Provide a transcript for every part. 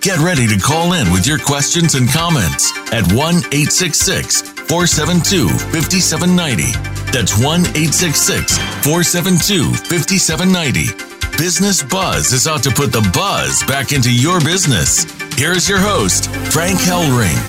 Get ready to call in with your questions and comments at 1-866-472-5790. That's 1-866-472-5790. Business Buzz is out to put the buzz back into your business. Here's your host, Frank Hellring.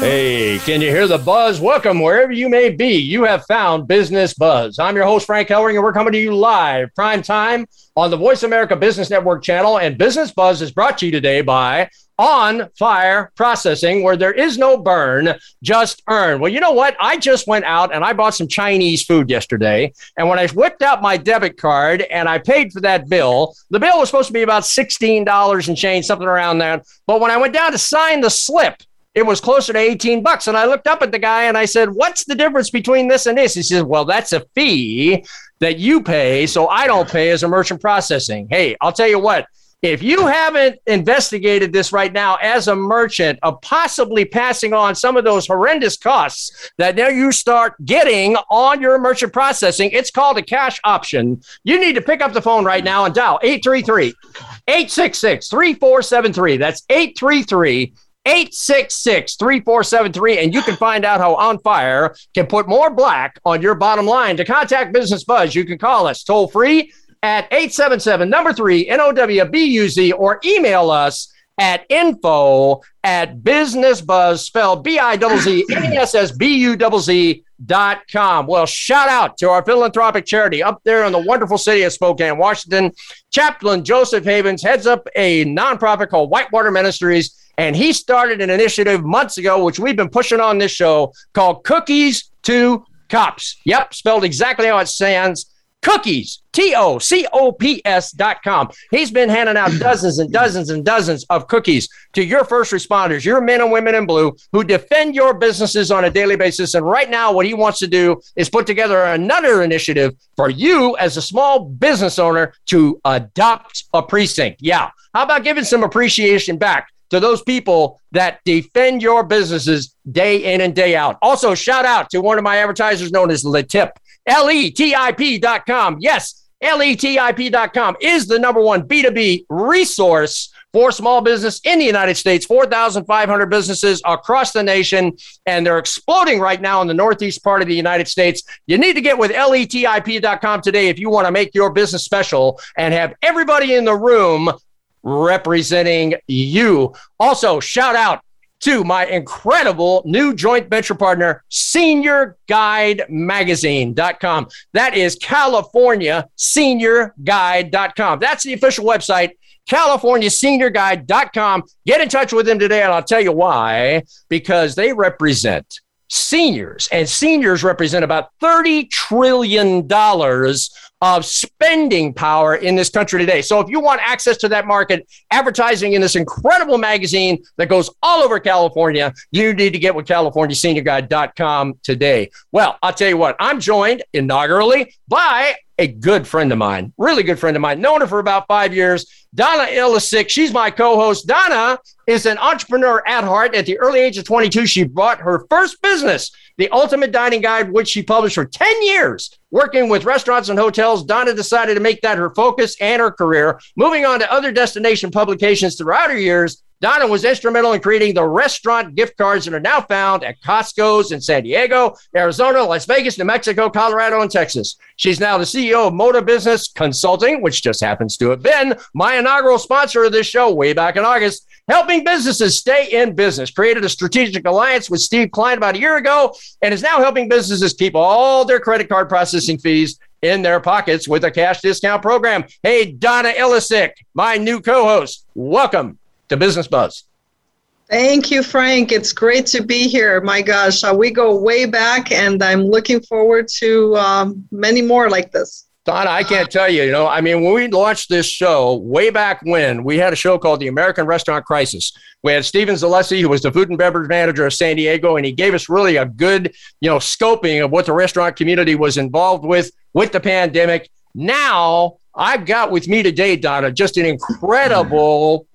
Hey, can you hear the buzz? Welcome wherever you may be. You have found Business Buzz. I'm your host, Frank Hellring, and we're coming to you live, prime time, on the Voice of America Business Network channel. And Business Buzz is brought to you today by On Fire Processing, where there is no burn, just earn. Well, you know what? I just went out and I bought some Chinese food yesterday. And when I whipped out my debit card and I paid for that bill, the bill was supposed to be about $16 and change, something around that. But when I went down to sign the slip, it was closer to $18. And I looked up at the guy and I said, what's the difference between this and this? He says, well, that's a fee that you pay, so I don't pay as a merchant processing. Hey, I'll tell you what, if you haven't investigated this right now as a merchant of possibly passing on some of those horrendous costs that now you start getting on your merchant processing, it's called a cash option. You need to pick up the phone right now and dial 833-866-3473. That's 833-866-3473. 866-3473, and you can find out how On Fire can put more black on your bottom line. To contact Business Buzz, you can call us toll free at 877-3NOWBUZ or email us at info@businessbuzz, spelled BIZZASSBUZZ.com. Well, shout out to our philanthropic charity up there in the wonderful city of Spokane, Washington. Chaplain Joseph Havens heads up a nonprofit called Whitewater Ministries, and he started an initiative months ago, which we've been pushing on this show, called Cookies to Cops. Yep, spelled exactly how it sounds. Cookies, TOCOPS.com. He's been handing out dozens and dozens and dozens of cookies to your first responders, your men and women in blue who defend your businesses on a daily basis. And right now, what he wants to do is put together another initiative for you as a small business owner to adopt a precinct. Yeah. How about giving some appreciation back to those people that defend your businesses day in and day out? Also, shout out to one of my advertisers known as LeTip, LETIP.com. Yes, LETIP.com is the number one B2B resource for small business in the United States, 4,500 businesses across the nation, and they're exploding right now in the northeast part of the United States. You need to get with LETIP.com today if you want to make your business special and have everybody in the room representing you. Also, shout out to my incredible new joint venture partner, Senior Guide Magazine.com. That is California Senior Guide.com. That's the official website, California Senior Guide.com. Get in touch with them today, and I'll tell you why. Because they represent seniors, and seniors represent about $30 trillion of spending power in this country today. So if you want access to that market, advertising in this incredible magazine that goes all over California, you need to get with CaliforniaSeniorGuide.com today. Well, I'll tell you what, I'm joined inaugurally by a good friend of mine, really good friend of mine, known her for about 5 years, Donna Ilisic. She's my co-host. Donna is an entrepreneur at heart. At the early age of 22, she bought her first business, The Ultimate Dining Guide, which she published for 10 years. Working with restaurants and hotels, Donna decided to make that her focus and her career. Moving on to other destination publications throughout her years, Donna was instrumental in creating the restaurant gift cards that are now found at Costco's in San Diego, Arizona, Las Vegas, New Mexico, Colorado, and Texas. She's now the CEO of Moda Business Consulting, which just happens to have been my inaugural sponsor of this show way back in August, helping businesses stay in business. Created a strategic alliance with Steve Klein about a year ago and is now helping businesses keep all their credit card processing fees in their pockets with a cash discount program. Hey, Donna Ilisic, my new co-host, welcome to Business Buzz. Thank you, Frank. It's great to be here. My gosh, we go way back, and I'm looking forward to many more like this. Donna, I can't tell you, I mean, when we launched this show way back when, we had a show called The American Restaurant Crisis. We had Stephen Zalesi, who was the food and beverage manager of San Diego, and he gave us really a good, scoping of what the restaurant community was involved with the pandemic. Now, I've got with me today, Donna, just an incredible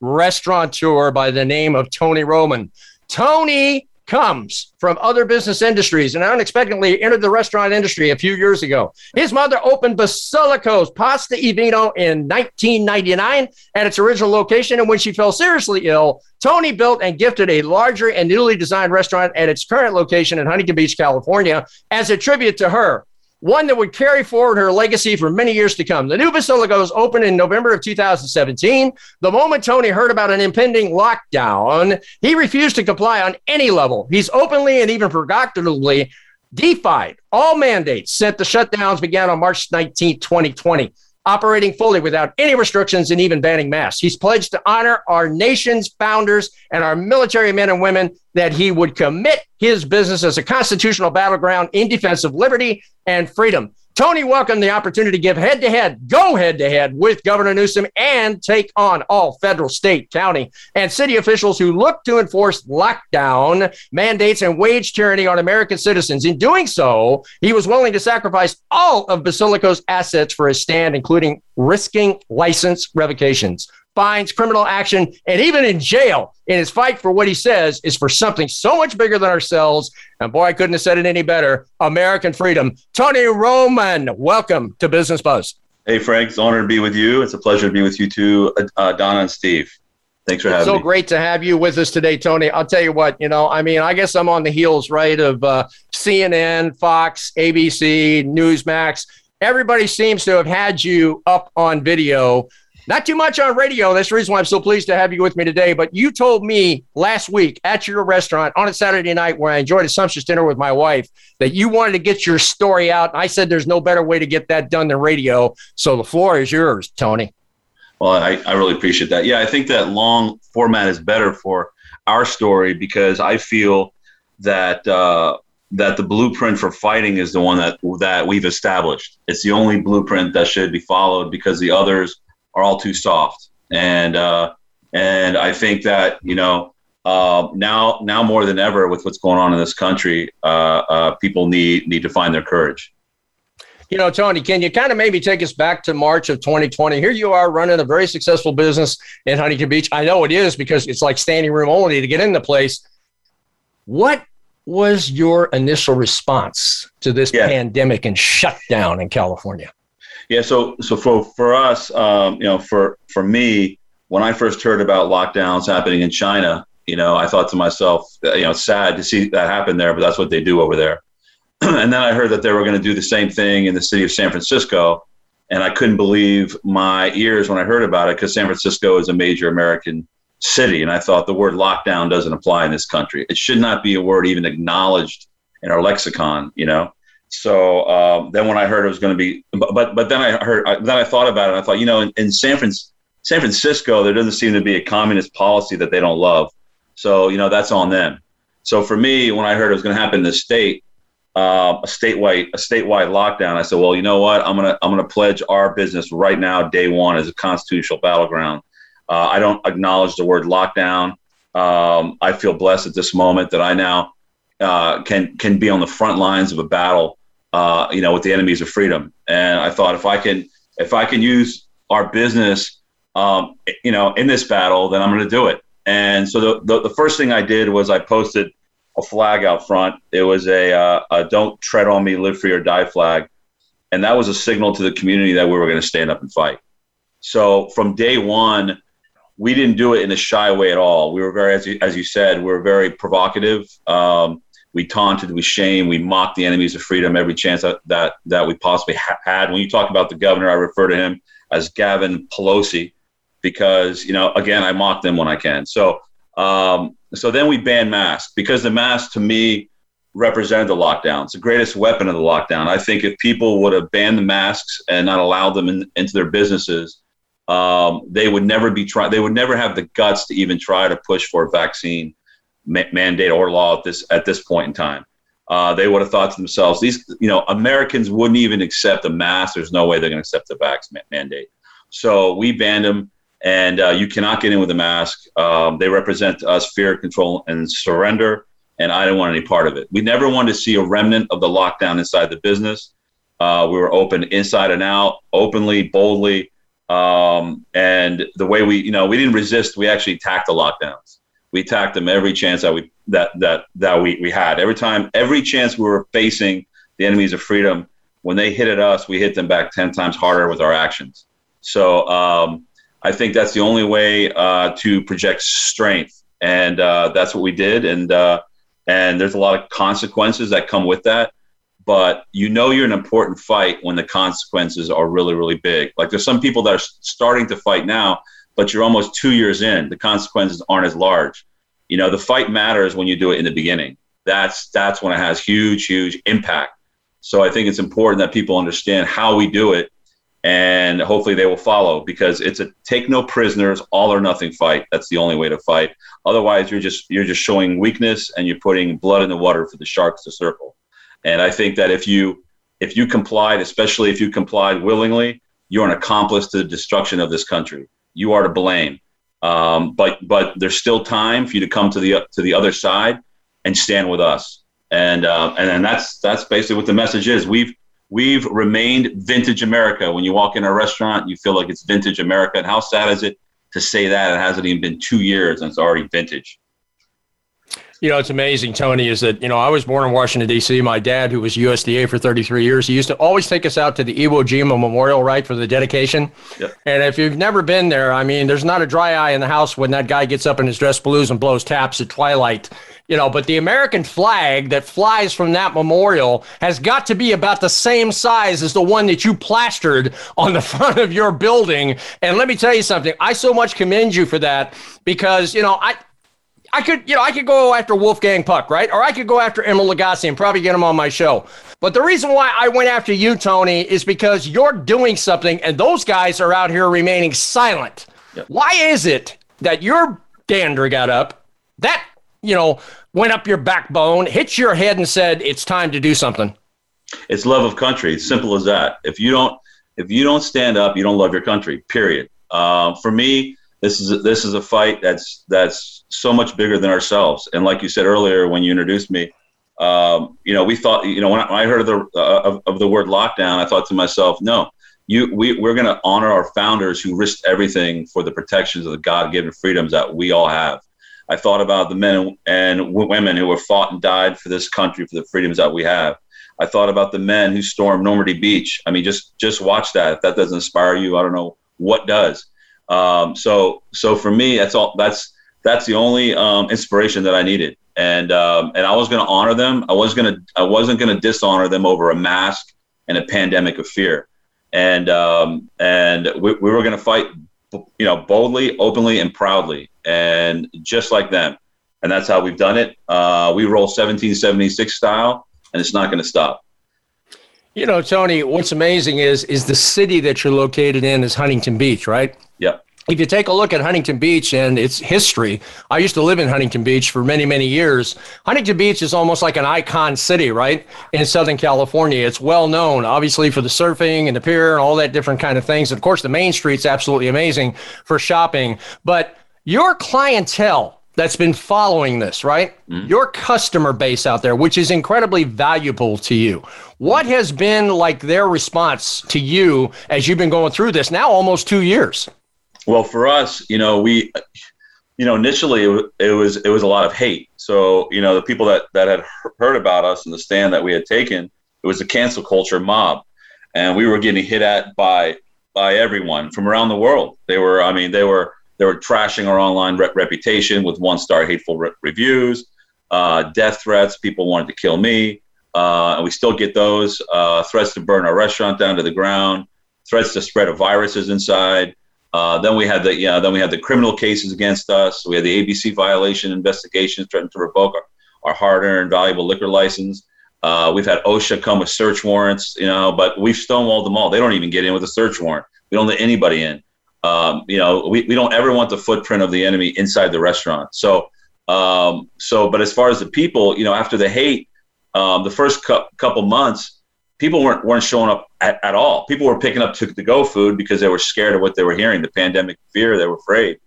restaurateur by the name of Tony Roman. Tony comes from other business industries and unexpectedly entered the restaurant industry a few years ago. His mother opened Basilico's Pasta e Vino in 1999 at its original location. And when she fell seriously ill, Tony built and gifted a larger and newly designed restaurant at its current location in Huntington Beach, California, as a tribute to her. One that would carry forward her legacy for many years to come. The new Basilico's opened in November of 2017. The moment Tony heard about an impending lockdown, he refused to comply on any level. He's openly and even forgottfully defied all mandates since the shutdowns began on March 19, 2020, operating fully without any restrictions and even banning masks. He's pledged to honor our nation's founders and our military men and women that he would commit his business as a constitutional battleground in defense of liberty and freedom. Tony welcomed the opportunity to go head to head with Governor Newsom and take on all federal, state, county, and city officials who look to enforce lockdown mandates and wage tyranny on American citizens. In doing so, he was willing to sacrifice all of Basilico's assets for his stand, including risking license revocations, fines, criminal action, and even in jail in his fight for what he says is for something so much bigger than ourselves. And boy, I couldn't have said it any better. American freedom. Tony Roman, welcome to Business Buzz. Hey, Frank, it's an honor to be with you. It's a pleasure to be with you too, Donna and Steve. Thanks for having me. So great to have you with us today, Tony. I'll tell you what, I mean, I guess I'm on the heels, right, of CNN, Fox, ABC, Newsmax. Everybody seems to have had you up on video. Not too much on radio. That's the reason why I'm so pleased to have you with me today. But you told me last week at your restaurant on a Saturday night where I enjoyed a sumptuous dinner with my wife that you wanted to get your story out. And I said there's no better way to get that done than radio. So the floor is yours, Tony. Well, I really appreciate that. Yeah, I think that long format is better for our story because I feel that that the blueprint for fighting is the one that we've established. It's the only blueprint that should be followed because the others are all too soft, and I think that now more than ever with what's going on in this country, people need to find their courage. Tony, can you kind of maybe take us back to March of 2020? Here you are running a very successful business in Huntington Beach. I know it is because it's like standing room only to get in the place. What was your initial response to this pandemic and shutdown in California? Yeah, so for us, for me, when I first heard about lockdowns happening in China, I thought to myself, it's sad to see that happen there, but that's what they do over there. And then I heard that they were going to do the same thing in the city of San Francisco, and I couldn't believe my ears when I heard about it because San Francisco is a major American city, and I thought the word lockdown doesn't apply in this country. It should not be a word even acknowledged in our lexicon, So then when I heard it was going to be, but then I heard, then I thought about it. And I thought, in San Francisco, there doesn't seem to be a communist policy that they don't love. So, that's on them. So for me, when I heard it was going to happen in the state, a statewide lockdown, I said, well, you know what? I'm going to pledge our business right now, day one, as a constitutional battleground. I don't acknowledge the word lockdown. I feel blessed at this moment that I now can be on the front lines of a battle, with the enemies of freedom. And I thought if I can use our business, in this battle, then I'm going to do it. And so the first thing I did was I posted a flag out front. It was a "Don't tread on me, live free or die" flag. And that was a signal to the community that we were going to stand up and fight. So from day one, we didn't do it in a shy way at all. We were very, as you said, we were very provocative. We taunted, we shamed, we mocked the enemies of freedom every chance that we possibly had. When you talk about the governor, I refer to him as Gavin Pelosi because, again, I mock him when I can. So then we banned masks because the mask to me represented the lockdown. It's the greatest weapon of the lockdown. I think if people would have banned the masks and not allowed them into their businesses, they would never be try. They would never have the guts to even try to push for a vaccine mandate or law at this point in time. They would have thought to themselves, these, you know, Americans wouldn't even accept a mask. There's no way they're going to accept the vax mandate. So we banned them, and you cannot get in with a mask. They represent to us fear, control, and surrender, and I didn't want any part of it. We never wanted to see a remnant of the lockdown inside the business. We were open inside and out, openly, boldly, and the way we, you know, we didn't resist. We actually attacked the lockdowns. We attacked them every chance that we had. Every time, every chance we were facing the enemies of freedom, when they hit at us, we hit them back 10 times harder with our actions. So I think that's the only way to project strength, and that's what we did. And there's a lot of consequences that come with that. But you know you're an important fight when the consequences are really, really big. Like there's some people that are starting to fight now, but you're almost 2 years in. The consequences aren't as large. You know, the fight matters when you do it in the beginning. That's when it has huge, huge impact. So I think it's important that people understand how we do it, and hopefully they will follow, because it's a take no prisoners, all or nothing fight. That's the only way to fight. Otherwise, you're just showing weakness, and you're putting blood in the water for the sharks to circle. And I think that if you complied, especially if you complied willingly, you're an accomplice to the destruction of this country. You are to blame. But there's still time for you to come to the other side and stand with us. And that's basically what the message is. We've remained vintage America. When you walk in a restaurant, you feel like it's vintage America. And how sad is it to say that it hasn't even been 2 years and it's already vintage? You know, it's amazing, Tony, is that, you know, I was born in Washington, D.C. My dad, who was USDA for 33 years, he used to always take us out to the Iwo Jima Memorial, right, for the dedication. Yep. And if you've never been there, I mean, there's not a dry eye in the house when that guy gets up in his dress blues and blows taps at twilight. You know, but the American flag that flies from that memorial has got to be about the same size as the one that you plastered on the front of your building. And let me tell you something. I so much commend you for that because, you know, I could go after Wolfgang Puck, right? Or I could go after Emeril Lagasse and probably get him on my show. But the reason why I went after you, Tony, is because you're doing something and those guys are out here remaining silent. Yep. Why is it that your dander got up, that, you know, went up your backbone, hit your head and said, it's time to do something? It's love of country. It's simple as that. If you don't stand up, you don't love your country, period. For me, this is a fight that's so much bigger than ourselves. And like you said earlier, when you introduced me, you know, we thought, you know, when I heard of the word lockdown, I thought to myself, no, we're going to honor our founders who risked everything for the protections of the God-given freedoms that we all have. I thought about the men and women who have fought and died for this country, for the freedoms that we have. I thought about the men who stormed Normandy Beach. I mean, just watch that. If that doesn't inspire you, I don't know what does. So for me, that's all. That's the only inspiration that I needed, and I was going to honor them. I wasn't going to dishonor them over a mask and a pandemic of fear, and we were going to fight, you know, boldly, openly, and proudly, and just like them, and that's how we've done it. We roll 1776 style, and it's not going to stop. You know, Tony, what's amazing is the city that you're located in is Huntington Beach, right? Yeah. If you take a look at Huntington Beach and its history, I used to live in Huntington Beach for many, many years. Huntington Beach is almost like an icon city, right, in Southern California. It's well known, obviously, for the surfing and the pier and all that different kind of things. And of course, the main street's absolutely amazing for shopping. But your clientele that's been following this, right? Mm-hmm. Your customer base out there, which is incredibly valuable to you. What has been like their response to you as you've been going through this now almost 2 years? Well, for us, you know, initially it was a lot of hate. So, you know, the people that had heard about us and the stand that we had taken, it was a cancel culture mob. And we were getting hit at by everyone from around the world. They were trashing our online reputation with one-star hateful reviews, death threats. People wanted to kill me. And we still get those threats to burn our restaurant down to the ground, threats to spread of viruses inside. Then we had the criminal cases against us. We had the ABC violation investigations threatening to revoke our hard-earned valuable liquor license. We've had OSHA come with search warrants, you know, but we've stonewalled them all. They don't even get in with a search warrant. We don't let anybody in. You know, we don't ever want the footprint of the enemy inside the restaurant. So, but as far as the people, you know, after the hate, The first couple months, people weren't showing up at all. People were picking up to-go food because they were scared of what they were hearing, the pandemic fear, they were afraid.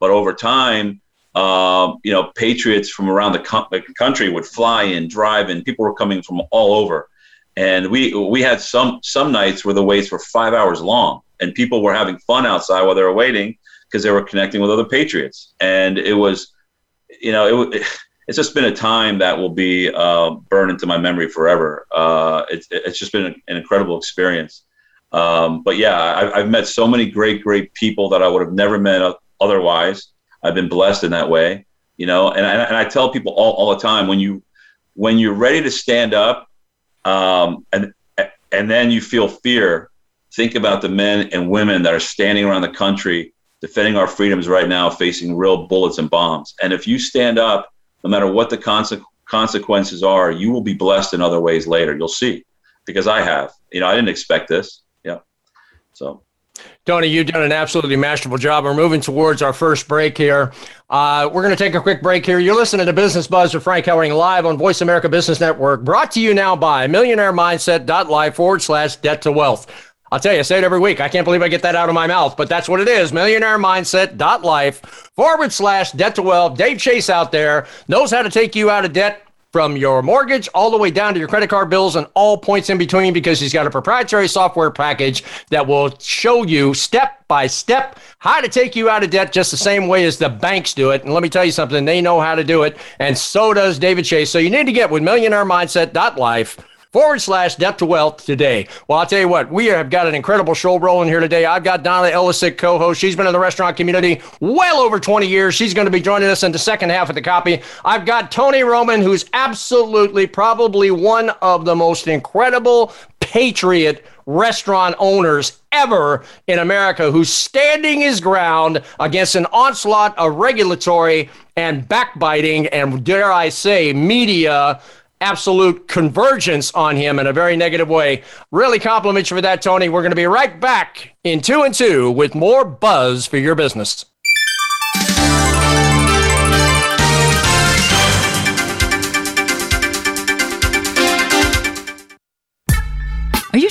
But over time, patriots from around the country would fly in, drive in. People were coming from all over. And we had some nights where the waits were 5 hours long, and people were having fun outside while they were waiting because they were connecting with other patriots. And it was, it's just been a time that will be burned into my memory forever. It's just been an incredible experience. But yeah, I've met so many great people that I would have never met otherwise. I've been blessed in that way, and I tell people all the time, when you're ready to stand up, and then you feel fear, think about the men and women that are standing around the country defending our freedoms right now, facing real bullets and bombs. And if you stand up, no matter what the consequences are, you will be blessed in other ways later. You'll see, because I have. I didn't expect this. Yeah. So, Tony, you've done an absolutely masterful job. We're moving towards our first break here. We're going to take a quick break here. You're listening to Business Buzz with Frank Hellring live on Voice America Business Network, brought to you now by MillionaireMindset.life/debt-to-wealth. I'll tell you, I say it every week. I can't believe I get that out of my mouth, but that's what it is. MillionaireMindset.life/debt-to-wealth. Dave Chase out there knows how to take you out of debt, from your mortgage all the way down to your credit card bills and all points in between, because he's got a proprietary software package that will show you step by step how to take you out of debt, just the same way as the banks do it. And let me tell you something, they know how to do it. And so does David Chase. So you need to get with MillionaireMindset.life /debt-to-wealth today. Well, I'll tell you what, we have got an incredible show rolling here today. I've got Donna Ilisic, co-host. She's been in the restaurant community well over 20 years. She's going to be joining us in the second half of the copy. I've got Tony Roman, who's absolutely probably one of the most incredible patriot restaurant owners ever in America, who's standing his ground against an onslaught of regulatory and backbiting and, dare I say, media absolute convergence on him in a very negative way. Really compliments you for that, Tony. We're going to be right back in 2 and 2 with more buzz for your business. Are you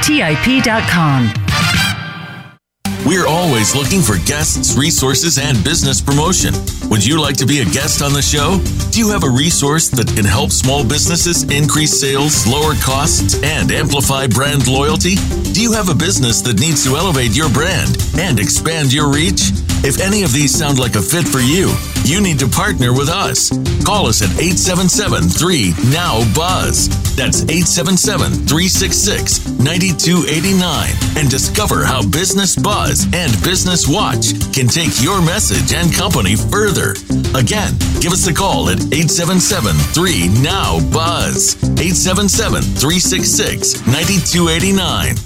LETIP.com. We're always looking for guests, resources, and business promotion. Would you like to be a guest on the show? Do you have a resource that can help small businesses increase sales, lower costs, and amplify brand loyalty? Do you have a business that needs to elevate your brand and expand your reach? If any of these sound like a fit for you, you need to partner with us. Call us at 877-3-NOW-BUZZ. That's 877-366-9289. And discover how Business Buzz and Business Watch can take your message and company further. Again, give us a call at 877-3-NOW-BUZZ. 877-366-9289.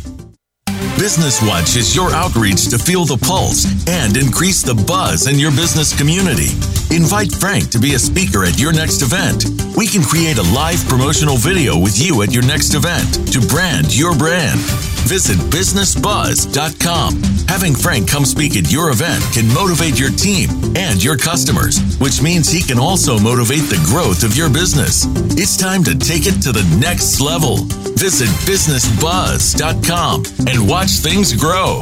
Business Watch is your outreach to feel the pulse and increase the buzz in your business community. Invite Frank to be a speaker at your next event. We can create a live promotional video with you at your next event to brand your brand. Visit businessbuzz.com. Having Frank come speak at your event can motivate your team and your customers, which means he can also motivate the growth of your business. It's time to take it to the next level. Visit businessbuzz.com and watch things grow.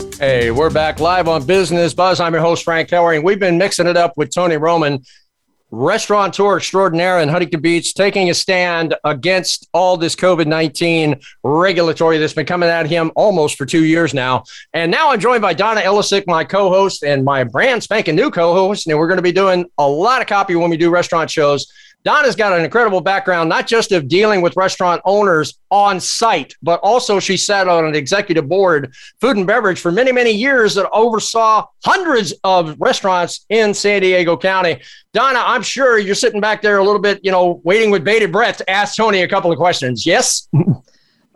Hey, we're back live on Business Buzz. I'm your host, Frank Hellring. We've been mixing it up with Tony Roman, restaurateur extraordinaire in Huntington Beach, taking a stand against all this COVID-19 regulatory that's been coming at him almost for 2 years now. And now I'm joined by Donna Ilisic, my co-host and my brand spanking new co-host. And we're going to be doing a lot of copy when we do restaurant shows. Donna's got an incredible background, not just of dealing with restaurant owners on site, but also she sat on an executive board, food and beverage, for many, many years that oversaw hundreds of restaurants in San Diego County. Donna, I'm sure you're sitting back there a little bit, you know, waiting with bated breath to ask Tony a couple of questions. Yes?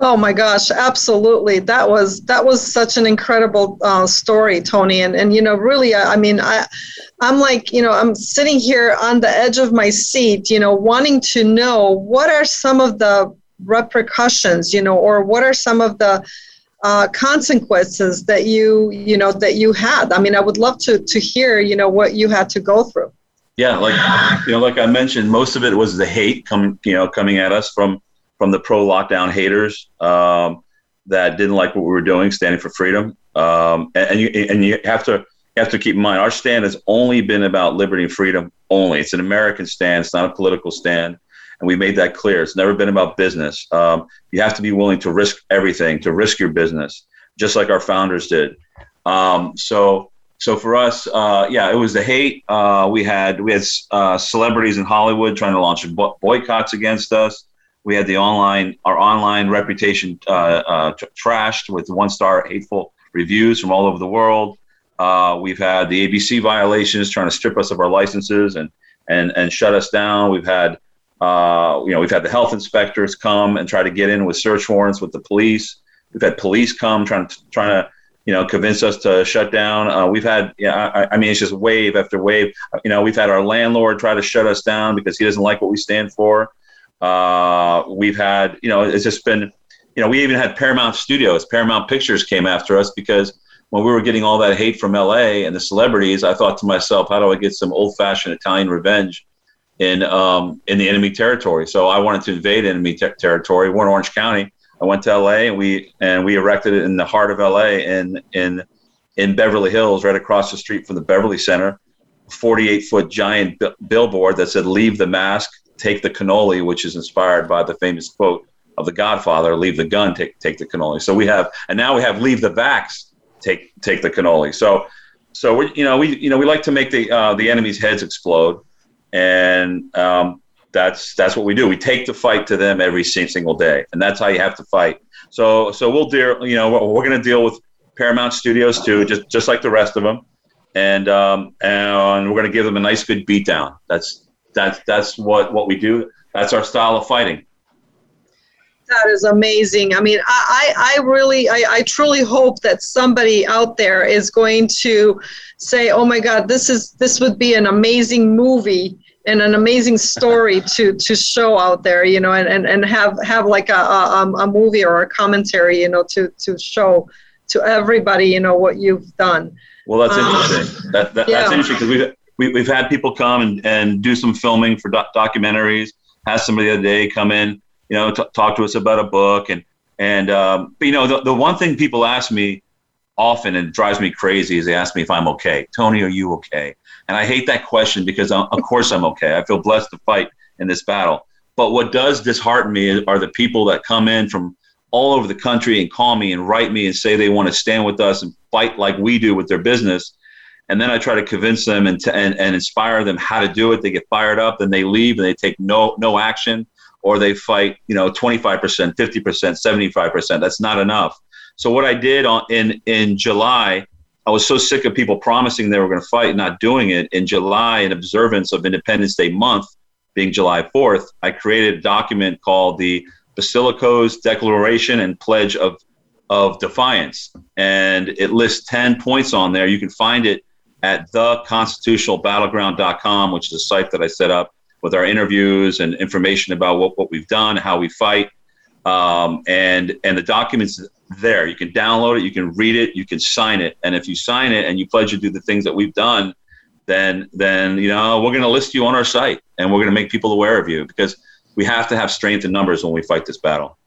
Oh, my gosh. Absolutely. That was such an incredible story, Tony. And you know, really, I'm like, you know, I'm sitting here on the edge of my seat, you know, wanting to know what are some of the repercussions, you know, or what are some of the consequences that you had. I mean, I would love to hear, you know, what you had to go through. Yeah. Like I mentioned, most of it was the hate coming at us from the pro-lockdown haters that didn't like what we were doing, standing for freedom. And you have to keep in mind, our stand has only been about liberty and freedom only. It's an American stand. It's not a political stand. And we made that clear. It's never been about business. You have to be willing to risk everything, to risk your business, just like our founders did. So for us, it was the hate. We had celebrities in Hollywood trying to launch boycotts against us. We had our online reputation trashed with 1-star hateful reviews from all over the world. We've had the ABC violations trying to strip us of our licenses and shut us down. We've had the health inspectors come and try to get in with search warrants with the police. We've had police come trying to convince us to shut down. It's just wave after wave. You know, we've had our landlord try to shut us down because he doesn't like what we stand for. We even had Paramount Studios, Paramount Pictures came after us because when we were getting all that hate from LA and the celebrities, I thought to myself, how do I get some old fashioned Italian revenge in the enemy territory? So I wanted to invade enemy territory. We're in Orange County. I went to LA and we erected it in the heart of LA in Beverly Hills, right across the street from the Beverly Center, 48-foot giant billboard that said, "Leave the mask, take the cannoli," which is inspired by the famous quote of The Godfather, "Leave the gun, take the cannoli." So now we have "Leave the vax, take the cannoli." So we like to make the enemy's heads explode, and that's what we do. We take the fight to them every single day, and that's how you have to fight. So we'll deal. You know, we're going to deal with Paramount Studios too, just like the rest of them, and we're going to give them a nice good beatdown. That's what we do. That's our style of fighting. That is amazing. I mean, I truly hope that somebody out there is going to say, "Oh my God, this would be an amazing movie and an amazing story to show out there," you know, and have like a movie or a commentary, you know, to show to everybody, you know, what you've done. Well, that's interesting. That's interesting because We've had people come and do some filming for documentaries. Had somebody the other day come in, you know, talk to us about a book. But you know, the one thing people ask me often and drives me crazy is they ask me if I'm okay. Tony, are you okay? And I hate that question because of course I'm okay. I feel blessed to fight in this battle. But what does dishearten me are the people that come in from all over the country and call me and write me and say they want to stand with us and fight like we do with their business. And then I try to convince them and inspire them how to do it. They get fired up, then they leave and they take no action, or they fight, you know, 25%, 50%, 75%. That's not enough. So what I did in July, I was so sick of people promising they were going to fight and not doing it. In July, in observance of Independence Day month, being July 4th, I created a document called the Basilico's Declaration and Pledge of of defiance. And it lists 10 points on there. You can find it at theconstitutionalbattleground.com, which is a site that I set up with our interviews and information about what we've done, how we fight. And the document's there. You can download it, you can read it, you can sign it. And if you sign it and you pledge to do the things that we've done, then you know, we're going to list you on our site and we're going to make people aware of you, because we have to have strength in numbers when we fight this battle.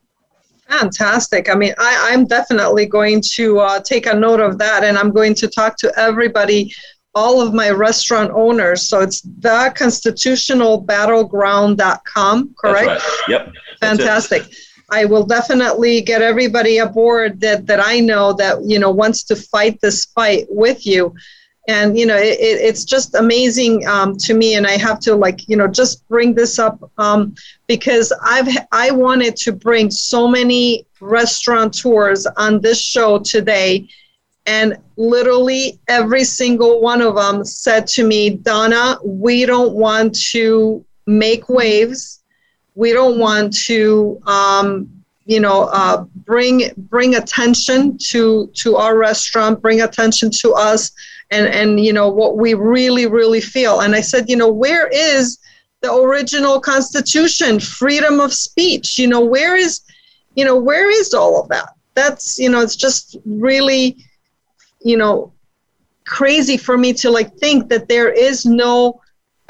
Fantastic. I mean, I'm definitely going to take a note of that, and I'm going to talk to everybody, all of my restaurant owners. So it's theconstitutionalbattleground.com, correct? That's right. Yep. Fantastic. I will definitely get everybody aboard that I know that, you know, wants to fight this fight with you. And, you know, it's just amazing to me. And I have to, like, you know, just bring this up because I wanted to bring so many restaurateurs on this show today. And literally every single one of them said to me, Donna, we don't want to make waves. We don't want to, bring attention to our restaurant, bring attention to us. And you know, what we really, really feel. And I said, you know, where is the original Constitution, freedom of speech? You know, where is all of that? That's, you know, it's just really, you know, crazy for me to like think that there is no,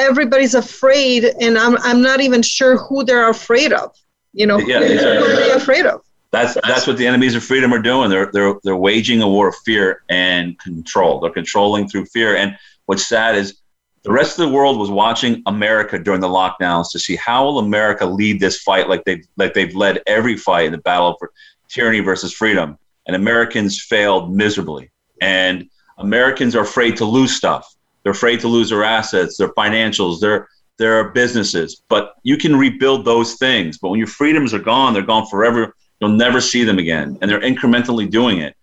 everybody's afraid, and I'm not even sure who they're afraid of. You know, who are they afraid of? That's what the enemies of freedom are doing. They're waging a war of fear and control. They're controlling through fear. And what's sad is the rest of the world was watching America during the lockdowns to see how will America lead this fight, like they've led every fight in the battle for tyranny versus freedom. And Americans failed miserably. And Americans are afraid to lose stuff. They're afraid to lose their assets, their financials, their businesses. But you can rebuild those things. But when your freedoms are gone, they're gone forever. You'll never see them again. And they're incrementally doing it.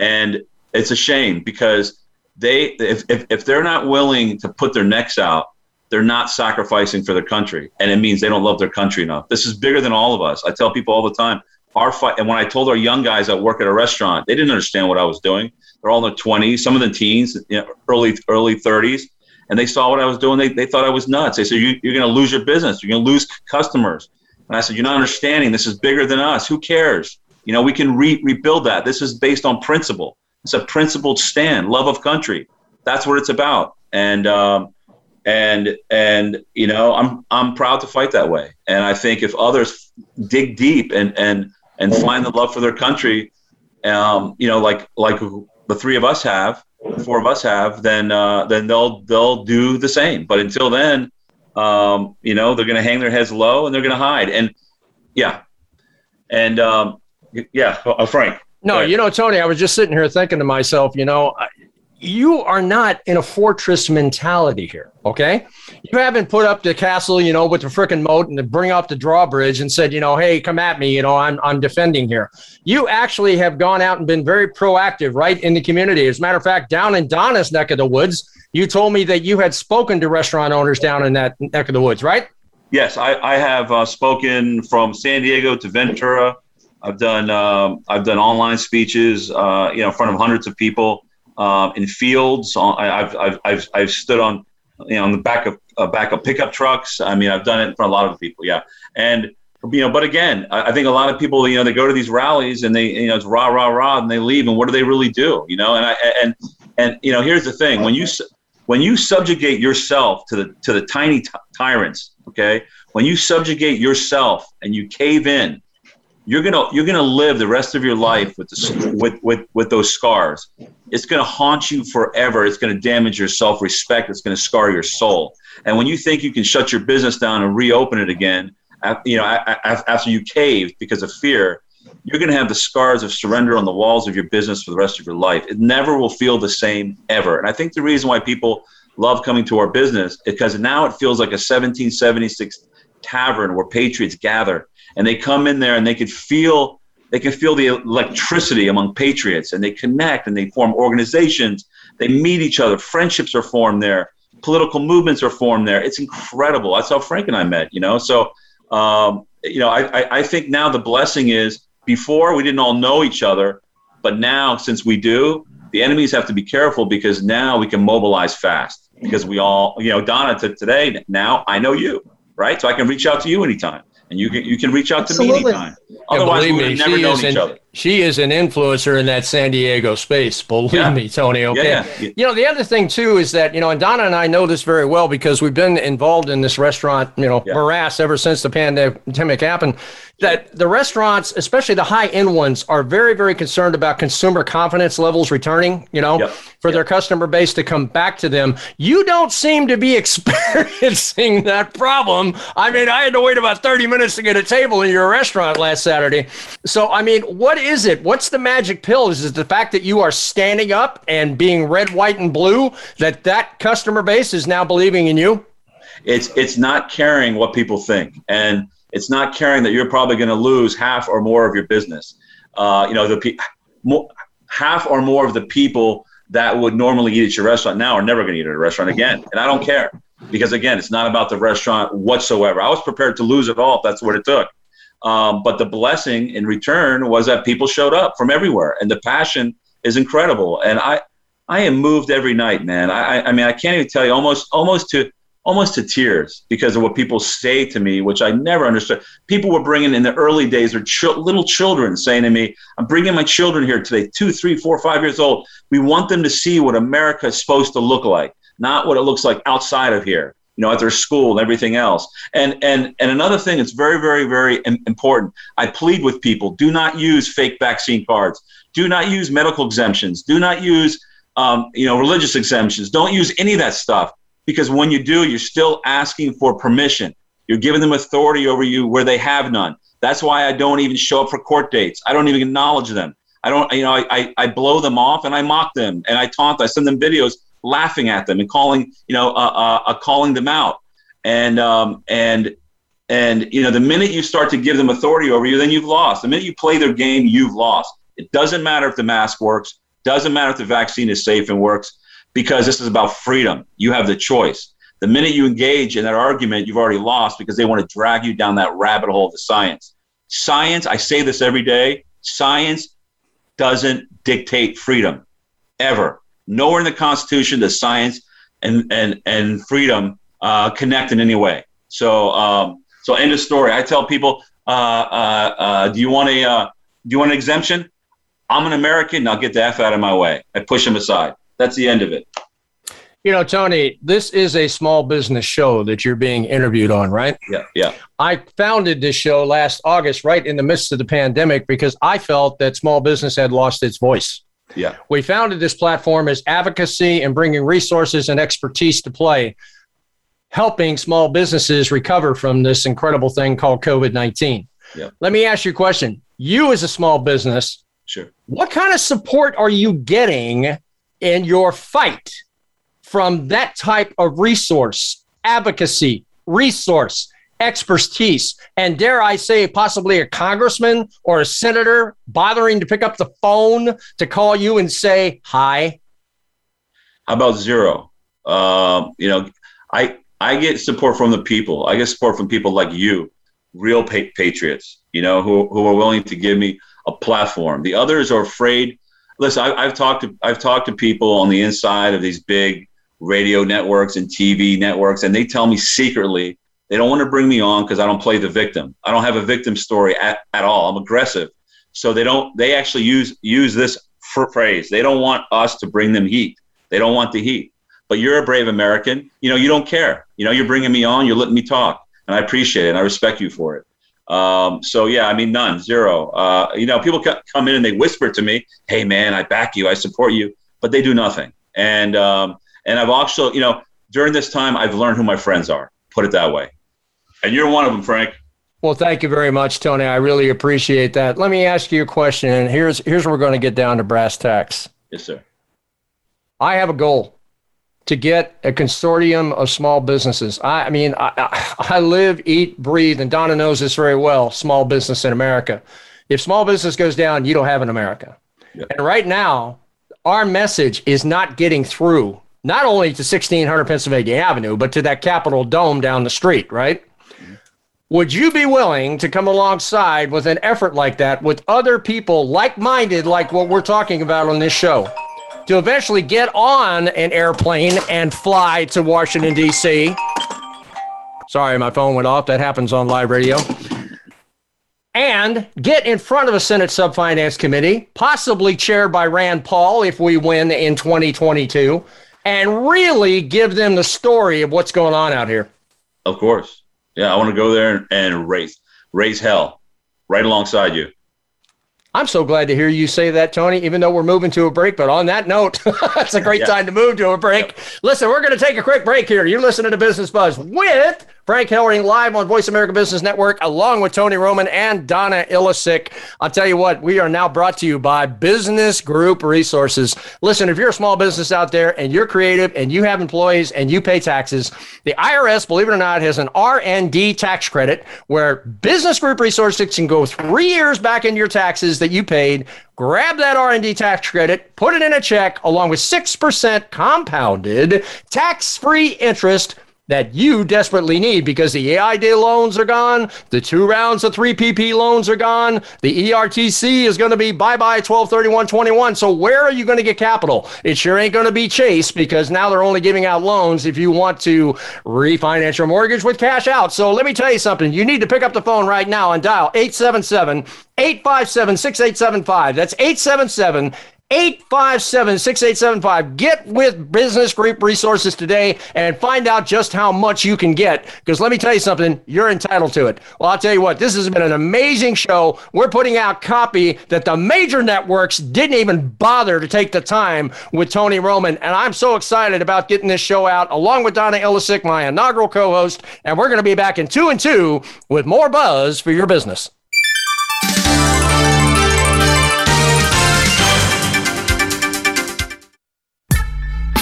And it's a shame, because if they're not willing to put their necks out, they're not sacrificing for their country. And it means they don't love their country enough. This is bigger than all of us. I tell people all the time, our fight. And when I told our young guys that work at a restaurant, they didn't understand what I was doing. They're all in their 20s, some of the teens, you know, early 30s. And they saw what I was doing. They thought I was nuts. They said, you're going to lose your business. You're going to lose customers. And I said, you're not understanding. This is bigger than us. Who cares? You know, we can rebuild that. This is based on principle. It's a principled stand, love of country. That's what it's about. And you know, I'm proud to fight that way. And I think if others dig deep and find the love for their country, you know, like the three of us have, the four of us have, then they'll do the same. But until then, you know, they're going to hang their heads low and they're going to hide. And yeah. And Frank. No, you know, Tony, I was just sitting here thinking to myself, you know, you are not in a fortress mentality here. Okay. You haven't put up the castle, you know, with the frickin' moat and to bring up the drawbridge and said, you know, hey, come at me. You know, I'm defending here. You actually have gone out and been very proactive right in the community. As a matter of fact, down in Donna's neck of the woods, you told me that you had spoken to restaurant owners down in that neck of the woods, right? Yes, I have spoken from San Diego to Ventura. I've done online speeches, you know, in front of hundreds of people in fields. I've stood on, you know, on the back of pickup trucks. I mean, I've done it in front of a lot of people. Yeah, and you know, but again, I think a lot of people, you know, they go to these rallies and they, you know, it's rah rah rah, and they leave. And what do they really do? You know, and you know, here's the thing: when you subjugate yourself to the tiny tyrants, okay? When you subjugate yourself and you cave in, you're gonna live the rest of your life with those scars. It's gonna haunt you forever. It's gonna damage your self-respect. It's gonna scar your soul. And when you think you can shut your business down and reopen it again, you know, after you caved because of fear, you're gonna have the scars of surrender on the walls of your business for the rest of your life. It never will feel the same ever. And I think the reason why people love coming to our business is because now it feels like a 1776 tavern where patriots gather, and they come in there and they can feel the electricity among patriots, and they connect and they form organizations. They meet each other. Friendships are formed there. Political movements are formed there. It's incredible. That's how Frank and I met, you know? So, you know, I think now the blessing is, before we didn't all know each other, But now, since we do, the enemies have to be careful because now we can mobilize fast because we all, you know, Donna, today, now I know you, right? So I can reach out to you anytime. And you can reach out to me anytime. Otherwise, we would have never known each other. She is an influencer in that San Diego space. Believe me, Tony. Okay. Yeah. You know, the other thing, too, is that, you know, and Donna and I know this very well because we've been involved in this restaurant, you know, morass ever since the pandemic happened, that the restaurants, especially the high-end ones, are very, very concerned about consumer confidence levels returning, you know, for their customer base to come back to them. You don't seem to be experiencing that problem. I mean, I had to wait about 30 minutes to get a table in your restaurant last Saturday. So, I mean, what is it? What's the magic pill? Is it the fact that you are standing up and being red, white, and blue, that customer base is now believing in you? It's not caring what people think. And it's not caring that you're probably going to lose half or more of your business. You know, half or more of the people that would normally eat at your restaurant now are never going to eat at a restaurant again. And I don't care because, again, it's not about the restaurant whatsoever. I was prepared to lose it all if that's what it took. But the blessing in return was that people showed up from everywhere, and the passion is incredible. And I am moved every night, man. I mean, I can't even tell you, almost to tears because of what people say to me, which I never understood. People were bringing in the early days their little children, saying to me, "I'm bringing my children here today, 2, 3, 4, 5 years old. We want them to see what America is supposed to look like, not what it looks like outside of here." You know, at their school and everything else. And another thing that's very, very, very important, I plead with people, do not use fake vaccine cards. Do not use medical exemptions. Do not use, religious exemptions. Don't use any of that stuff because when you do, you're still asking for permission. You're giving them authority over you where they have none. That's why I don't even show up for court dates. I don't even acknowledge them. I blow them off and I mock them and I taunt them. I send them videos laughing at them and calling them out, and you know, the minute you start to give them authority over you, then you've lost. The minute you play their game, you've lost. It doesn't matter if the mask works. Doesn't matter if the vaccine is safe and works, because this is about freedom. You have the choice. The minute you engage in that argument, you've already lost because they want to drag you down that rabbit hole of the science. Science, I say this every day, science doesn't dictate freedom, ever. Nowhere in the Constitution does science and freedom connect in any way. So end of story. I tell people, do you want an exemption? I'm an American. Now get the F out of my way. I push them aside. That's the end of it. You know, Tony, this is a small business show that you're being interviewed on, right? Yeah. I founded this show last August, right in the midst of the pandemic, because I felt that small business had lost its voice. Yeah, we founded this platform as advocacy and bringing resources and expertise to play, helping small businesses recover from this incredible thing called COVID-19. Yeah. Let me ask you a question. You as a small business, sure. What kind of support are you getting in your fight from that type of resource, advocacy, resource, expertise, and dare I say, possibly a congressman or a senator bothering to pick up the phone to call you and say hi? How about zero? I get support from the people. I get support from people like you, real patriots, you know, who are willing to give me a platform. The others are afraid. Listen, I've talked to people on the inside of these big radio networks and TV networks, and they tell me secretly, they don't want to bring me on because I don't play the victim. I don't have a victim story at all. I'm aggressive. So they actually use this phrase. They don't want us to bring them heat. They don't want the heat. But you're a brave American. You know, you don't care. You know, you're bringing me on. You're letting me talk. And I appreciate it. And I respect you for it. None, zero. People come in and they whisper to me, hey, man, I back you. I support you. But they do nothing. And I've also, you know, during this time, I've learned who my friends are. Put it that way. And you're one of them, Frank. Well, thank you very much, Tony. I really appreciate that. Let me ask you a question, and here's where we're going to get down to brass tacks. Yes, sir. I have a goal to get a consortium of small businesses. I live, eat, breathe, and Donna knows this very well, small business in America. If small business goes down, you don't have an America. Yep. And right now, our message is not getting through, not only to 1600 Pennsylvania Avenue, but to that Capitol Dome down the street, right? Would you be willing to come alongside with an effort like that with other people like-minded, like what we're talking about on this show, to eventually get on an airplane and fly to Washington, D.C.? Sorry, my phone went off. That happens on live radio. And get in front of a Senate Subfinance Committee, possibly chaired by Rand Paul if we win in 2022, and really give them the story of what's going on out here. Of course. Yeah, I want to go there and raise hell right alongside you. I'm so glad to hear you say that, Tony, even though we're moving to a break. But on that note, it's a great time to move to a break. Yep. Listen, we're going to take a quick break here. You're listening to Business Buzz with Frank Hellring live on Voice America Business Network, along with Tony Roman and Donna Ilisic. I'll tell you what, we are now brought to you by Business Group Resources. Listen, if you're a small business out there and you're creative and you have employees and you pay taxes, the IRS, believe it or not, has an R&D tax credit where Business Group Resources can go 3 years back into your taxes that you paid. Grab that R&D tax credit, put it in a check along with 6% compounded tax-free interest that you desperately need, because the EIDL loans are gone, the 2 rounds of 3PP loans are gone, the ERTC is going to be bye-bye 12/31/21. So where are you going to get capital? It sure ain't going to be Chase, because now they're only giving out loans if you want to refinance your mortgage with cash out. So let me tell you something. You need to pick up the phone right now and dial 877-857-6875. That's 877-857-6875. 857-6875. Get with Business Group Resources today and find out just how much you can get, because let me tell you something, you're entitled to it. Well, I'll tell you what, this has been an amazing show. We're putting out copy that the major networks didn't even bother to take the time with Tony Roman, and I'm so excited about getting this show out along with Donna Ilisic, my inaugural co-host, and we're going to be back in 2 and 2 with more buzz for your business.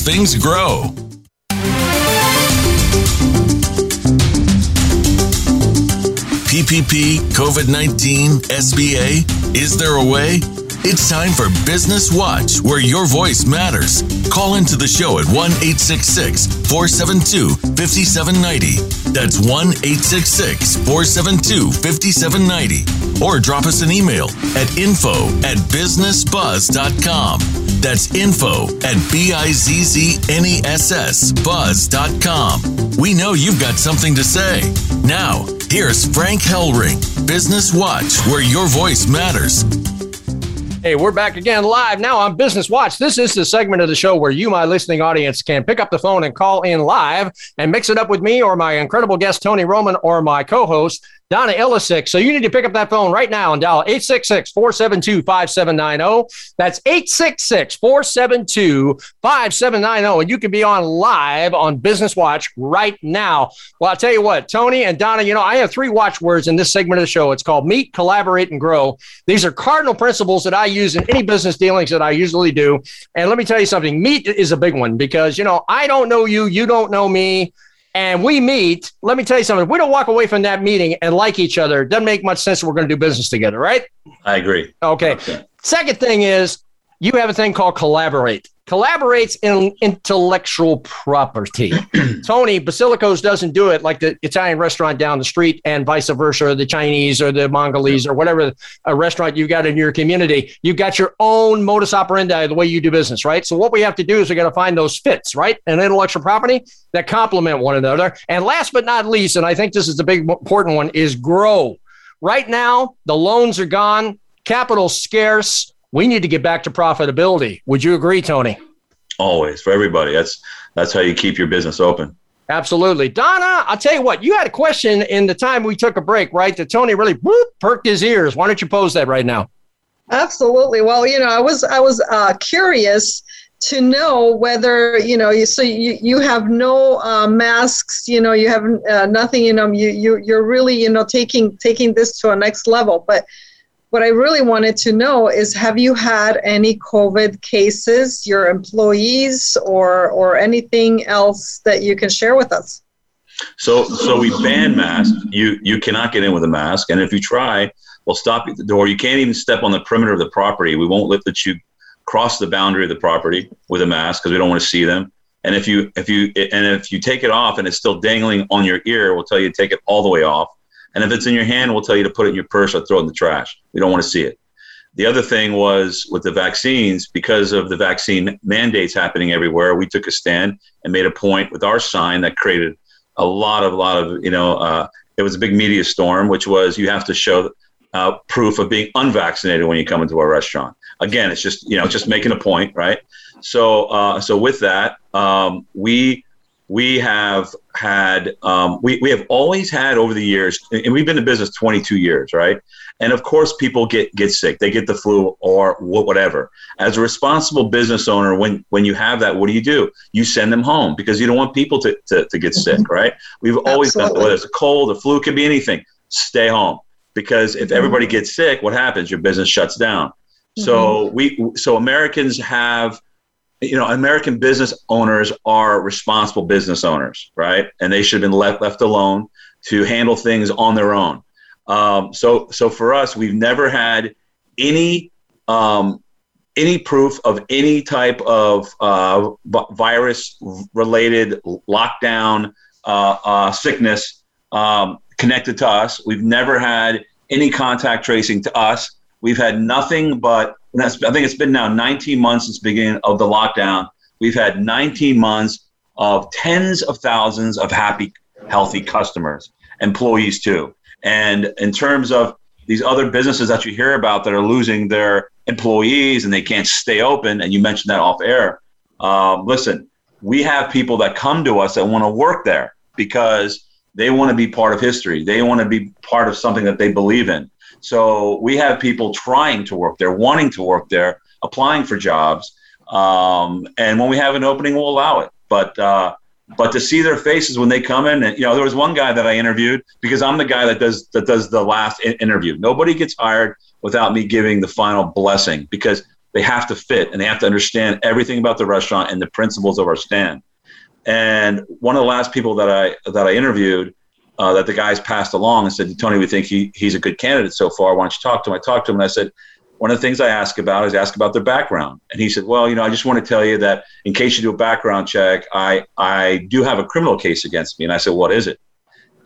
things grow. PPP, COVID-19, SBA, is there a way? It's time for Business Watch, where your voice matters. Call into the show at 1-866-472-5790. That's 1-866-472-5790. Or drop us an email at info@businessbuzz.com. That's info@BIZZNESSBuzz.com. We know you've got something to say. Now, Here's Frank Hellring, Business Watch, where your voice matters. Hey, we're back again live now on Business Watch. This is the segment of the show where you, my listening audience, can pick up the phone and call in live and mix it up with me or my incredible guest, Tony Roman, or my co-host, Donna Ilisic. So you need to pick up that phone right now and dial 866-472-5790. That's 866-472-5790. And you can be on live on Business Watch right now. Well, I'll tell you what, Tony and Donna, you know, I have three watch words in this segment of the show. It's called meet, collaborate, and grow. These are cardinal principles that I use in any business dealings that I usually do. And let me tell you something, meet is a big one because, you know, I don't know you, you don't know me, and we meet. Let me tell you something, we don't walk away from that meeting and like each other. It doesn't make much sense that we're going to do business together, right? I agree. Okay. Second thing is you have a thing called collaborate. Collaborates in intellectual property. Tony, Basilico's doesn't do it like the Italian restaurant down the street and vice versa, or the Chinese or the Mongolese or whatever a restaurant you've got in your community. You've got your own modus operandi, the way you do business, right? So what we have to do is we got to find those fits, right? And intellectual property that complement one another. And last but not least, and I think this is the big important one, is grow. Right now, the loans are gone, capital's scarce. We need to get back to profitability. Would you agree, Tony? Always, for everybody. That's how you keep your business open. Absolutely. Donna, I'll tell you what, you had a question in the time we took a break, right? That Tony really perked his ears. Why don't you pose that right now? Absolutely. Well, you know, I was curious to know whether, you know, you have no masks, you know, you have nothing in them. You're really, you know, taking this to a next level. But what I really wanted to know is, have you had any COVID cases, your employees, or anything else that you can share with us? So we ban masks. You cannot get in with a mask. And if you try, we'll stop you at the door. You can't even step on the perimeter of the property. We won't let you cross the boundary of the property with a mask because we don't want to see them. And if you take it off and it's still dangling on your ear, we'll tell you to take it all the way off. And if it's in your hand, we'll tell you to put it in your purse or throw it in the trash. We don't want to see it. The other thing was with the vaccines, because of the vaccine mandates happening everywhere, we took a stand and made a point with our sign that created a lot of, you know, it was a big media storm, which was you have to show proof of being unvaccinated when you come into our restaurant. Again, it's just, you know, just making a point, right? So with that, we have had, we have always had over the years, and we've been in business 22 years, right? And of course, people get sick. They get the flu or whatever. As a responsible business owner, when you have that, what do? You send them home because you don't want people to get sick, right? We've always done, whether it's a cold, a flu, could be anything, stay home. Because if everybody gets sick, what happens? Your business shuts down. Mm-hmm. So Americans have, you know, American business owners are responsible business owners, right? And they should have been left alone to handle things on their own. So for us, we've never had any proof of any type of virus-related lockdown sickness connected to us. We've never had any contact tracing to us. We've had nothing but, and I think it's been now 19 months since the beginning of the lockdown. We've had 19 months of tens of thousands of happy, healthy customers, employees too. And in terms of these other businesses that you hear about that are losing their employees and they can't stay open, and you mentioned that off air, listen, we have people that come to us that want to work there because they want to be part of history. They want to be part of something that they believe in. So we have people trying to work there, wanting to work there, applying for jobs. And when we have an opening, we'll allow it. But to see their faces when they come in, and, you know, there was one guy that I interviewed because I'm the guy that does the last interview. Nobody gets hired without me giving the final blessing because they have to fit and they have to understand everything about the restaurant and the principles of our stand. And one of the last people that I interviewed, that the guys passed along and said, Tony, we think he's a good candidate so far. Why don't you talk to him? I talked to him and I said, one of the things I ask about their background. And he said, well, you know, I just want to tell you that in case you do a background check, I do have a criminal case against me. And I said, what is it?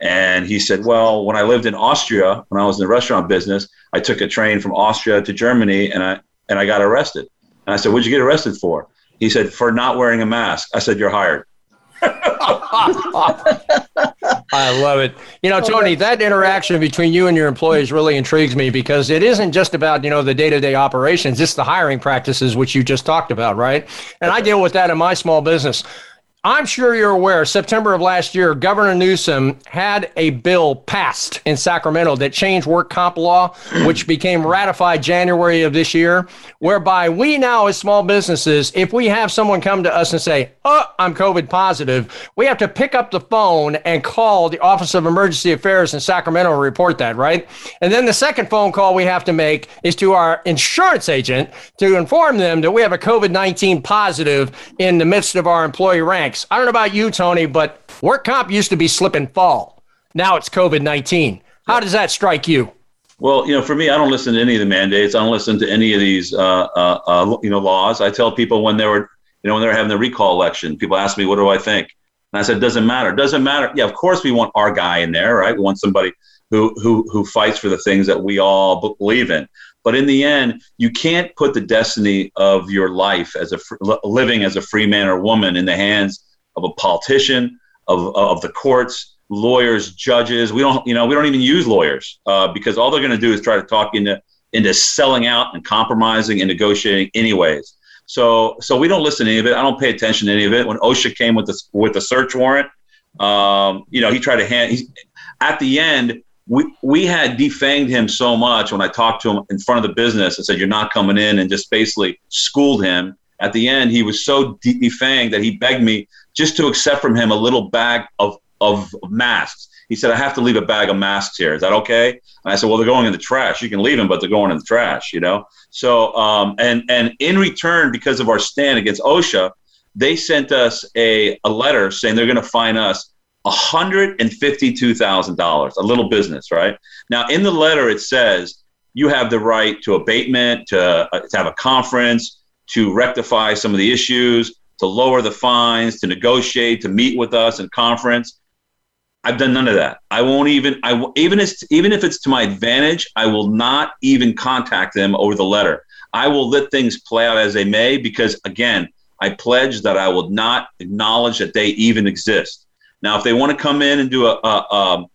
And he said, well, when I lived in Austria, when I was in the restaurant business, I took a train from Austria to Germany and I got arrested. And I said, what'd you get arrested for? He said, for not wearing a mask. I said, you're hired. I love it. You know, Tony, that interaction between you and your employees really intrigues me, because it isn't just about, you know, the day-to-day operations. It's the hiring practices, which you just talked about, right? And I deal with that in my small business. I'm sure you're aware, September of last year, Governor Newsom had a bill passed in Sacramento that changed work comp law, which became ratified January of this year, whereby we now as small businesses, if we have someone come to us and say, oh, I'm COVID positive, we have to pick up the phone and call the Office of Emergency Affairs in Sacramento and report that, right? And then the second phone call we have to make is to our insurance agent to inform them that we have a COVID-19 positive in the midst of our employee ranks. I don't know about you, Tony, but work comp used to be slip and fall. Now it's COVID-19. How does that strike you? Well, you know, for me, I don't listen to any of the mandates. I don't listen to any of these, laws. I tell people when they were having the recall election, people ask me, what do I think? And I said, doesn't matter. Yeah, of course we want our guy in there, right? We want somebody who fights for the things that we all believe in. But in the end, you can't put the destiny of your life as living as a free man or woman in the hands of a politician, of the courts, lawyers, judges. We don't even use lawyers because all they're going to do is try to talk you into selling out and compromising and negotiating anyways. So we don't listen to any of it. I don't pay attention to any of it. When OSHA came with the search warrant, he tried to at the end. We had defanged him so much when I talked to him in front of the business and said, you're not coming in, and just basically schooled him. At the end, he was so defanged that he begged me just to accept from him a little bag of masks. He said, I have to leave a bag of masks here. Is that okay? And I said, well, they're going in the trash. You can leave them, but they're going in the trash, you know? So, and in return, because of our stand against OSHA, they sent us a letter saying they're going to fine us $152,000, a little business, right? Now, in the letter, it says you have the right to abatement, to have a conference, to rectify some of the issues, to lower the fines, to negotiate, to meet with us in conference. I've done none of that. I won't even if it's to my advantage, I will not even contact them over the letter. I will let things play out as they may, because, again, I pledge that I will not acknowledge that they even exist. Now, if they want to come in and do a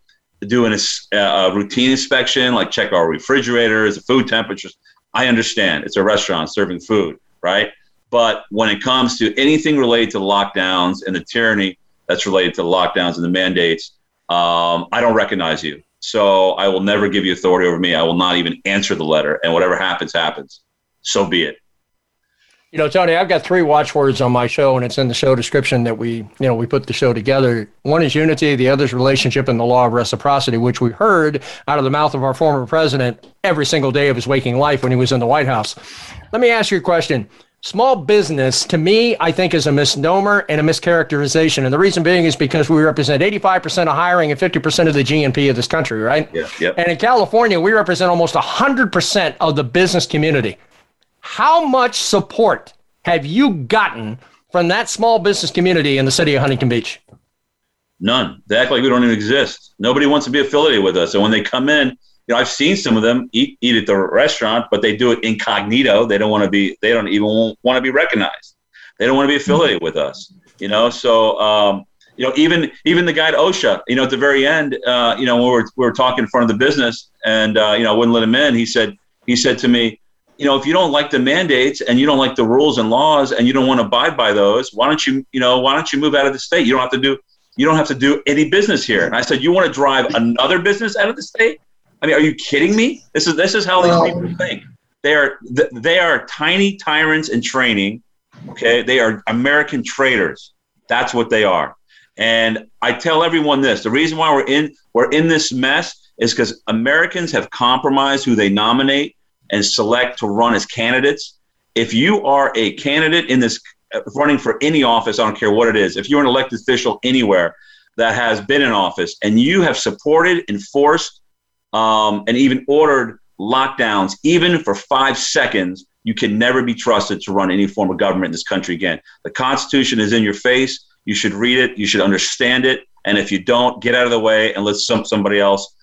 routine inspection, like check our refrigerators, the food temperatures, I understand. It's a restaurant serving food, right? But when it comes to anything related to lockdowns and the tyranny that's related to the lockdowns and the mandates, I don't recognize you. So I will never give you authority over me. I will not even answer the letter. And whatever happens, happens. So be it. You know, Tony, I've got three watchwords on my show, and it's in the show description that we put the show together. One is unity, the other is relationship, and the law of reciprocity, which we heard out of the mouth of our former president every single day of his waking life when he was in the White House. Let me ask you a question. Small business, to me, I think is a misnomer and a mischaracterization. And the reason being is because we represent 85% of hiring and 50% of the GNP of this country, right? Yeah, yeah. And in California, we represent almost 100% of the business community. How much support have you gotten from that small business community in the city of Huntington Beach? None. They act like we don't even exist. Nobody wants to be affiliated with us. And when they come in, you know, I've seen some of them eat at the restaurant, but they do it incognito. They don't even want to be recognized. They don't want to be affiliated with us, you know? So, even the guy at OSHA, you know, at the very end, when we were talking in front of the business and, I wouldn't let him in. He said to me, you know, if you don't like the mandates and you don't like the rules and laws and you don't want to abide by those, why don't you move out of the state? You don't have to do any business here. And I said, you want to drive another business out of the state? I mean, are you kidding me? This is how these people think. They are tiny tyrants in training. Okay, they are American traitors. That's what they are. And I tell everyone this: the reason why we're in this mess is because Americans have compromised who they nominate and select to run as candidates. If you are a candidate in this running for any office, I don't care what it is, if you're an elected official anywhere that has been in office and you have supported, enforced, and even ordered lockdowns, even for 5 seconds, you can never be trusted to run any form of government in this country again. The Constitution is in your face. You should read it. You should understand it. And if you don't, get out of the way and let somebody else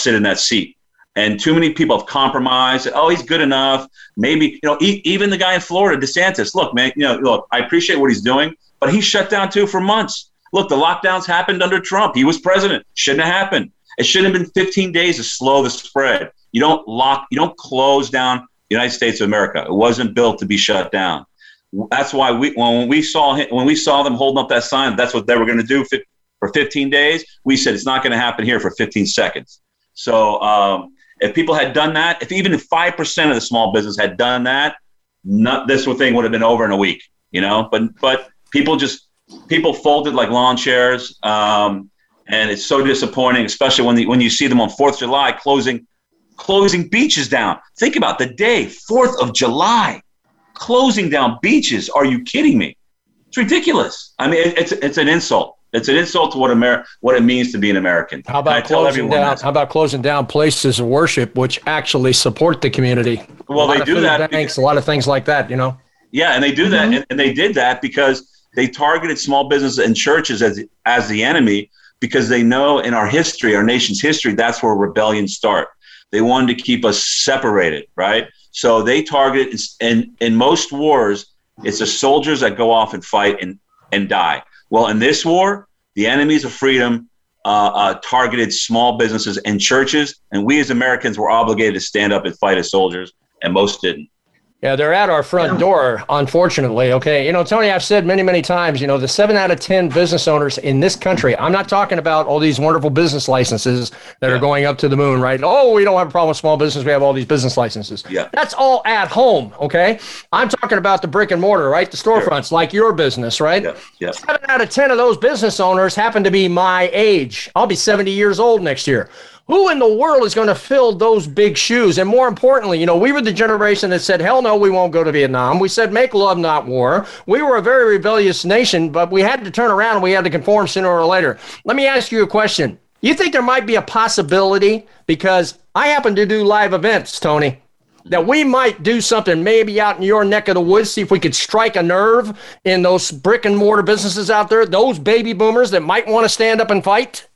sit in that seat. And too many people have compromised. Oh, he's good enough. Maybe, even the guy in Florida, DeSantis, look, man, I appreciate what he's doing, but he's shut down too for months. Look, the lockdowns happened under Trump. He was president. Shouldn't have happened. It shouldn't have been 15 days to slow the spread. You don't lock, you don't close down the United States of America. It wasn't built to be shut down. That's why when we saw them holding up that sign, that's what they were going to do for 15 days. We said it's not going to happen here for 15 seconds. So if people had done that, if even 5% of the small business had done that, this thing would have been over in a week, you know. But people folded like lawn chairs, and it's so disappointing, especially when you see them on 4th of July closing beaches down. Think about the day, 4th of July. Closing down beaches? Are you kidding me? It's ridiculous. I mean, it's an insult. It's an insult to what it means to be an American. How about closing down places of worship which actually support the community? Well, they do that. Banks, a lot of things like that, you know. Yeah, and they do that, and they did that because they targeted small business and churches as the enemy, because they know in our history, our nation's history, that's where rebellions start. They wanted to keep us separated, right? So they target, and in most wars, it's the soldiers that go off and fight and die. Well, in this war, the enemies of freedom targeted small businesses and churches, and we as Americans were obligated to stand up and fight as soldiers, and most didn't. Yeah, they're at our front door, unfortunately, okay? You know, Tony, I've said many, many times, you know, the 7 out of 10 business owners in this country, I'm not talking about all these wonderful business licenses that are going up to the moon, right? Oh, we don't have a problem with small business. We have all these business licenses. Yeah. That's all at home, okay? I'm talking about the brick and mortar, right? The storefronts, like your business, right? Yeah. Yeah. 7 out of 10 of those business owners happen to be my age. I'll be 70 years old next year. Who in the world is going to fill those big shoes? And more importantly, you know, we were the generation that said, hell no, we won't go to Vietnam. We said, make love, not war. We were a very rebellious nation, but we had to turn around and we had to conform sooner or later. Let me ask you a question. You think there might be a possibility, because I happen to do live events, Tony, that we might do something maybe out in your neck of the woods, see if we could strike a nerve in those brick and mortar businesses out there, those baby boomers that might want to stand up and fight?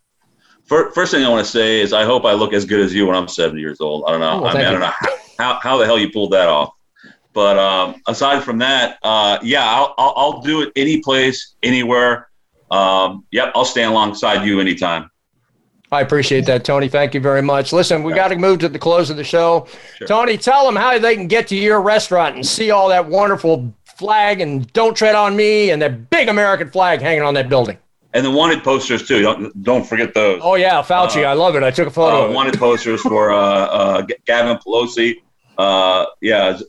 First thing I want to say is I hope I look as good as you when I'm 70 years old. I don't know. I don't know how the hell you pulled that off. But aside from that, I'll do it any place, anywhere. I'll stand alongside you anytime. I appreciate that, Tony. Thank you very much. Listen, we got to move to the close of the show. Sure. Tony, tell them how they can get to your restaurant and see all that wonderful flag and "Don't Tread on Me" and that big American flag hanging on that building. And the wanted posters, too. Don't forget those. Oh, yeah, Fauci. I love it. I took a photo of it. Wanted posters for Gavin Pelosi,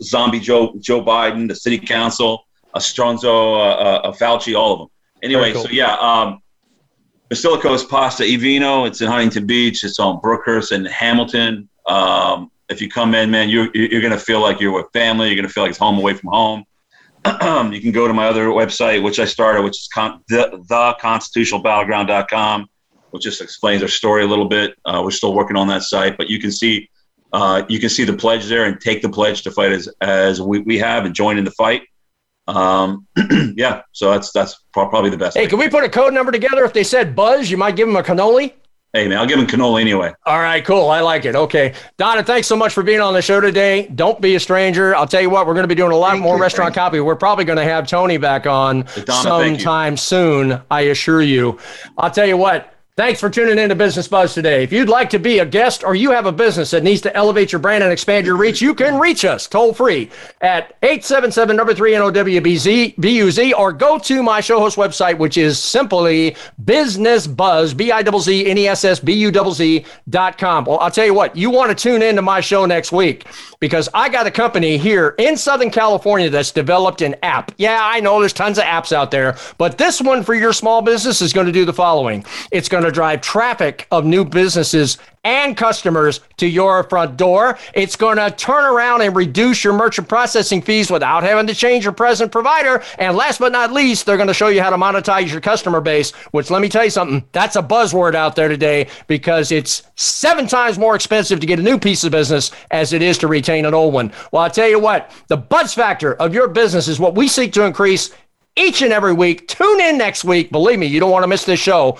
zombie Joe Biden, the city council, Stronzo, Fauci, all of them. Anyway, cool. So, Basilico's Pasta e Vino. It's in Huntington Beach. It's on Brookhurst and Hamilton. If you come in, man, you're going to feel like you're with family. You're going to feel like it's home away from home. You can go to my other website, which I started, which is theconstitutionalbattleground.com, which just explains our story a little bit. We're still working on that site, but you can see the pledge there and take the pledge to fight as we have and join in the fight. So that's probably the best. Hey, can we put a code number together? If they said buzz, you might give them a cannoli. Hey, man, I'll give him cannoli anyway. All right, cool. I like it. Okay. Donna, thanks so much for being on the show today. Don't be a stranger. I'll tell you what, we're going to be doing a lot more restaurant copy. We're probably going to have Tony back on sometime soon, I assure you. I'll tell you what. Thanks for tuning in to Business Buzz today. If you'd like to be a guest or you have a business that needs to elevate your brand and expand your reach, you can reach us toll free at 877-3NOWBUZ or go to my show host website, which is simply businessbuzznesssbuzz.com. Well, I'll tell you what, you want to tune into my show next week because I got a company here in Southern California that's developed an app. Yeah, I know there's tons of apps out there, but this one for your small business is going to do the following. It's going to drive traffic of new businesses and customers to your front door. It's going to turn around and reduce your merchant processing fees without having to change your present provider. And last but not least, they're going to show you how to monetize your customer base, which, let me tell you something, that's a buzzword out there today because it's 7 times more expensive to get a new piece of business as it is to retain an old one. Well, I'll tell you what, the buzz factor of your business is what we seek to increase each and every week. Tune in next week. Believe me, you don't want to miss this show,